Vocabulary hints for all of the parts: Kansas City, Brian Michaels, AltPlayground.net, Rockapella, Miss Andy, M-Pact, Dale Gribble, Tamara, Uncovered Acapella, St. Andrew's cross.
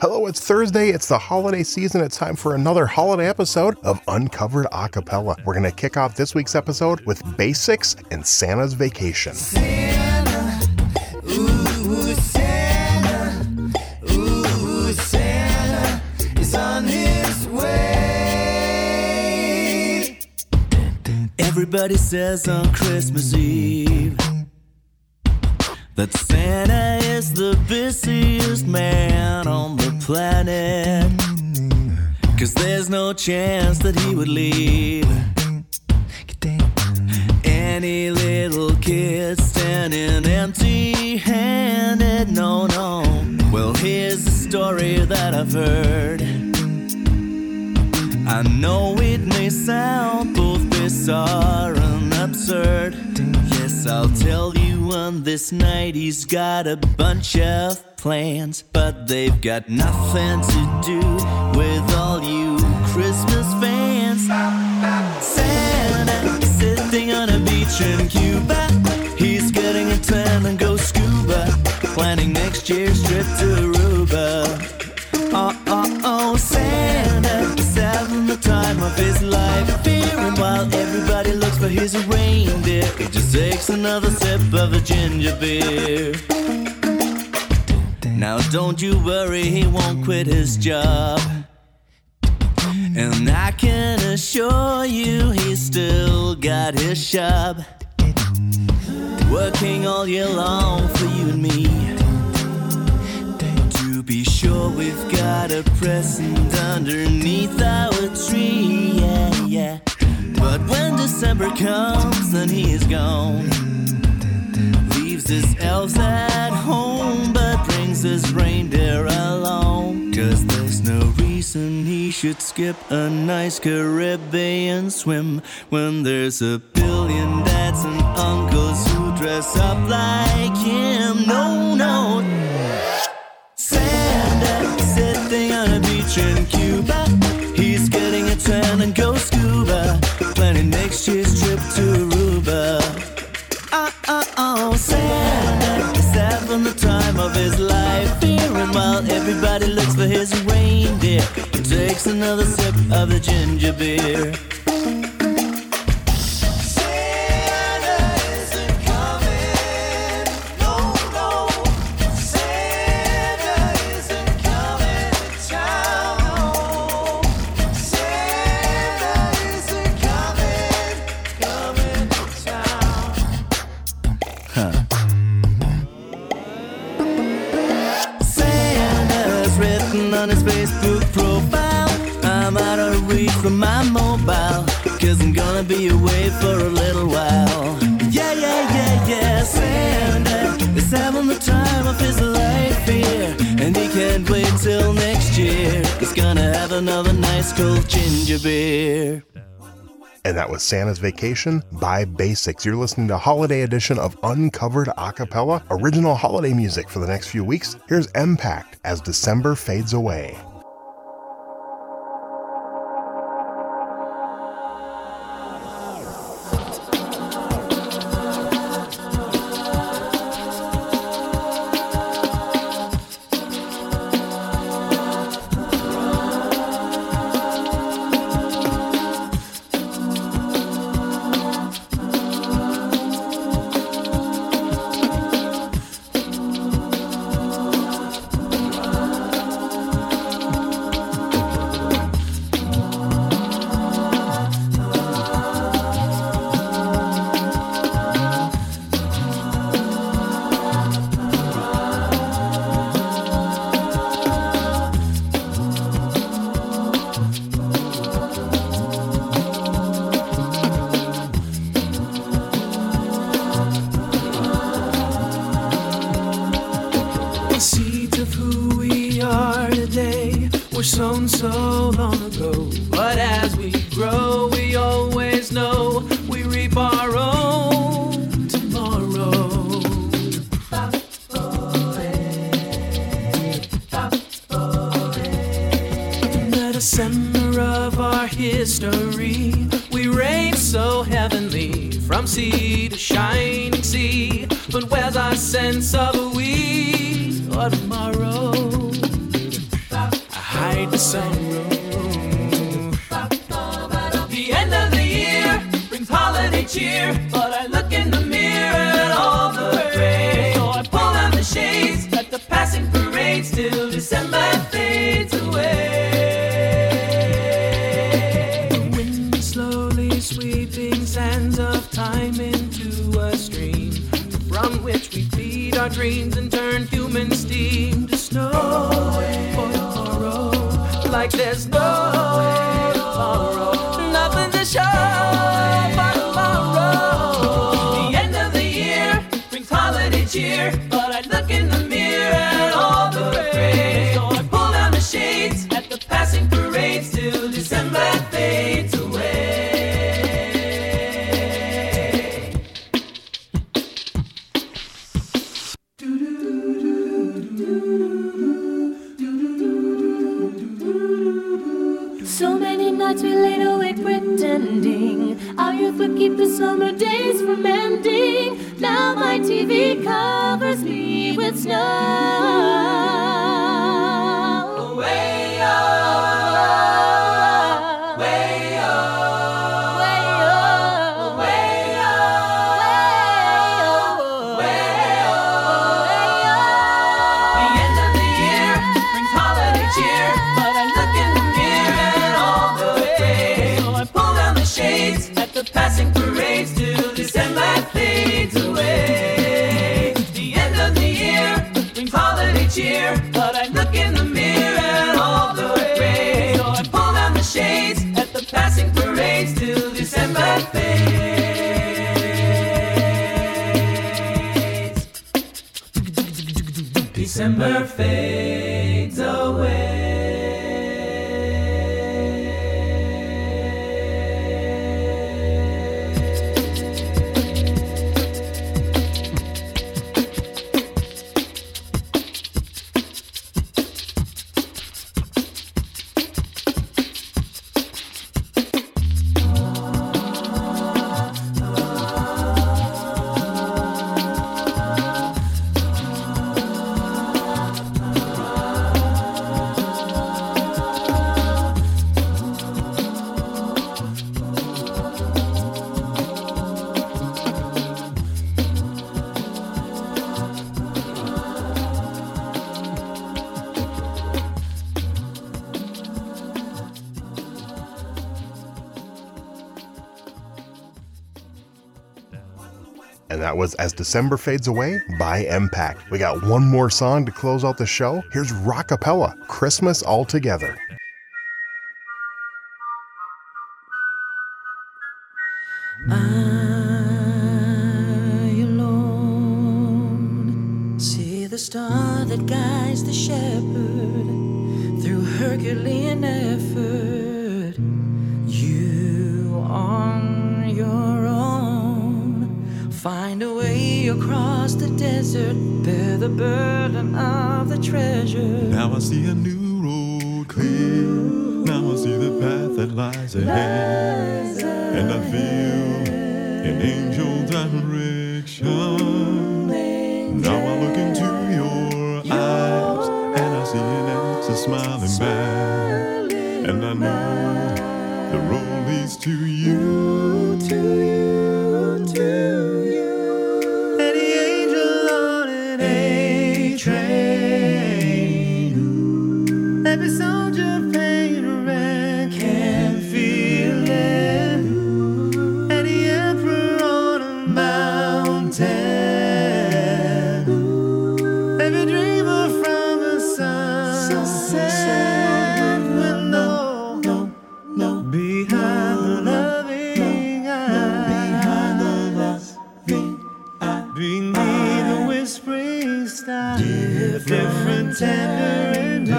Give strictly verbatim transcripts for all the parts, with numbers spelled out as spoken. Hello, it's Thursday. It's the holiday season. It's time for another holiday episode of Uncovered Acapella. We're going to kick off this week's episode with Basics and Santa's Vacation. Santa, ooh, Santa, ooh, Santa is on his way. Everybody says on Christmas Eve that Santa is the busiest man on the planet, 'cause there's no chance that he would leave any little kid standing empty-handed, no, no. Well, here's a story that I've heard. I know it may sound both bizarre and absurd. Yes, I'll tell you on this night. He's got a bunch of plans, but they've got nothing to do with all you Christmas fans. Santa sitting on a beach in Cuba. He's getting a tan and go scuba, planning next year's trip to Aruba. Oh, oh, oh, Santa is having the time of his life, fearing while everybody looks for his reindeer. He just takes another sip of a ginger beer. Now don't you worry, he won't quit his job, and I can assure you he's still got his shop, working all year long for you and me. Be sure we've got a present underneath our tree, yeah, yeah. But when December comes and he is gone, leaves his elves at home, but brings his reindeer along, 'cause there's no reason he should skip a nice Caribbean swim when there's a billion dads and uncles who dress up like him, no, no. Santa sitting on a beach in Cuba. He's getting a tan and go scuba, planning next year's trip to Aruba. Oh, oh, oh, Santa is having the time of his life, fearing while everybody looks for his reindeer. He takes another sip of the ginger beer. On his Facebook profile, I'm out of reach from my mobile, 'cause I'm gonna be away for a little while. Yeah, yeah, yeah, yeah. Santa is having the time of his life here, and he can't wait till next year. He's gonna have another nice cold ginger beer. And that was Santa's Vacation by Basics. You're listening to Holiday Edition of Uncovered Acapella, original holiday music for the next few weeks. Here's M-Pact as December fades away. were sown so long ago. But as we grow, we always know we reap our own tomorrow. In the December of our history, we reign so heavenly, from sea to shining sea. But where's our sense of a we or tomorrow? The end of the year brings holiday cheer, but I look in the mirror at all the gray. So I pull down the shades, let the passing parades till December fades away. The wind is slowly sweeping sands of time into a stream, from which we feed our dreams and turn human steam to snow. Like there's no tomorrow, nothing to show but tomorrow. The end of the year brings holiday cheer, but I look in the mirror at all the rays. So I pull down the shades at the passing parades till December fades away. So many nights we laid awake pretending our youth would keep the summer days from ending. Now my T V covers me with snow. Away, oh, away, oh, away, oh, away, oh, away, oh. The end of the year brings holiday cheer, but I look in the mirror. Shades at the passing parades till December fades away. The end of the year brings holiday cheer, but I look in the mirror and all the gray. So I pull down the shades at the passing parades till December fades. December fades away. That was As December Fades Away by M-Pact. We got one more song to close out the show. Here's Rockapella, Christmas All Together. I alone see the star that guides the shepherd through Herculean effort. You on your own find a way across the desert, bear the burden of the treasure. Now I see a new road clear. Now I see the path that lies ahead, lies and ahead. I feel an angel direction. Angel. Now I look into your, your eyes, and I see an answer smiling, smiling back, and I know the road leads to you, to you, to you. Different temper and I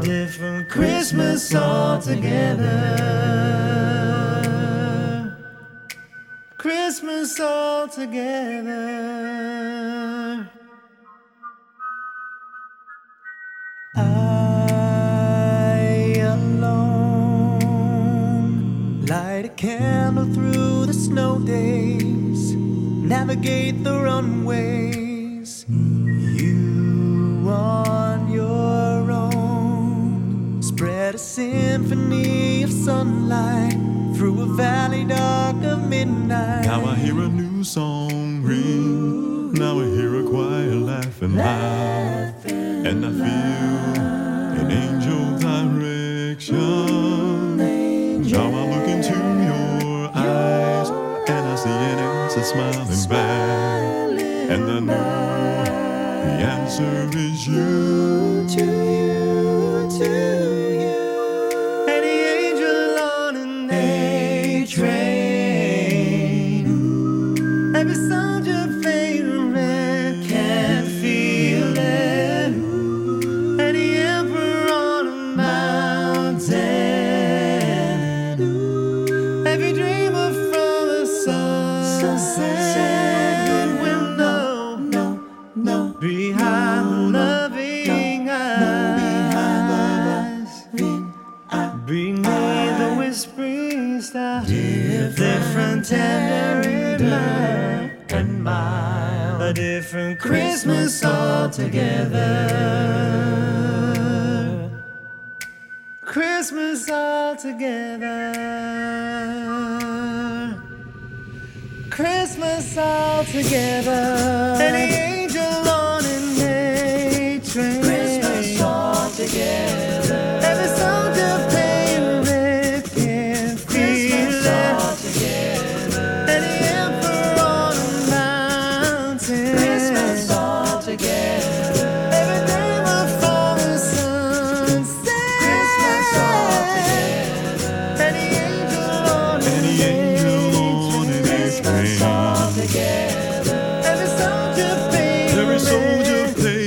different Christmas altogether. Christmas altogether. I alone light a candle through the snow days, navigate the runways. You on your own spread a symphony of sunlight through a valley dark of midnight. Now I hear a new song ring. Ooh, now I hear a choir laugh and laugh, laugh and, and I feel laugh. An angel direction. Angel. Now I look into your, your eyes and I see an answer smiling, smiling back, and I know the answer is you, to you, to you. And the angel on an A train. Every soldier faded red can feel it. And the emperor on a mountain. Every dreamer from the sunset. Behind loving eyes, beneath the whispering stars, different tender and mild, a different Christmas altogether. Christmas altogether. Christmas altogether. Any Christmas all together. Every soldier favorite can feel it. All together. And the emperor on a mountain. Christmas all together. Every day before the sunset. Christmas all together. And the angel on an A train. Christmas all together. Every soldier favorite.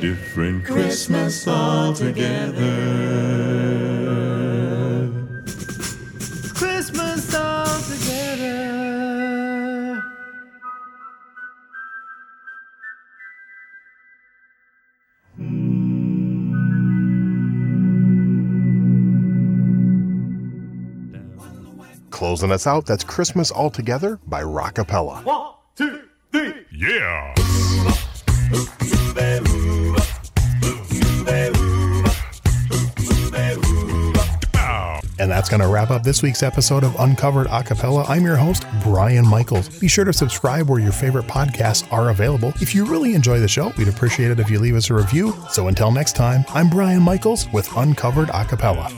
Different Christmas altogether. Christmas altogether. Closing us out, that's Christmas Altogether by Rockapella. One, two, three. Yeah. And that's going to wrap up this week's episode of Uncovered Acapella. I'm your host, Brian Michaels. Be sure to subscribe where your favorite podcasts are available. If you really enjoy the show, we'd appreciate it if you leave us a review. So until next time, I'm Brian Michaels with Uncovered Acapella.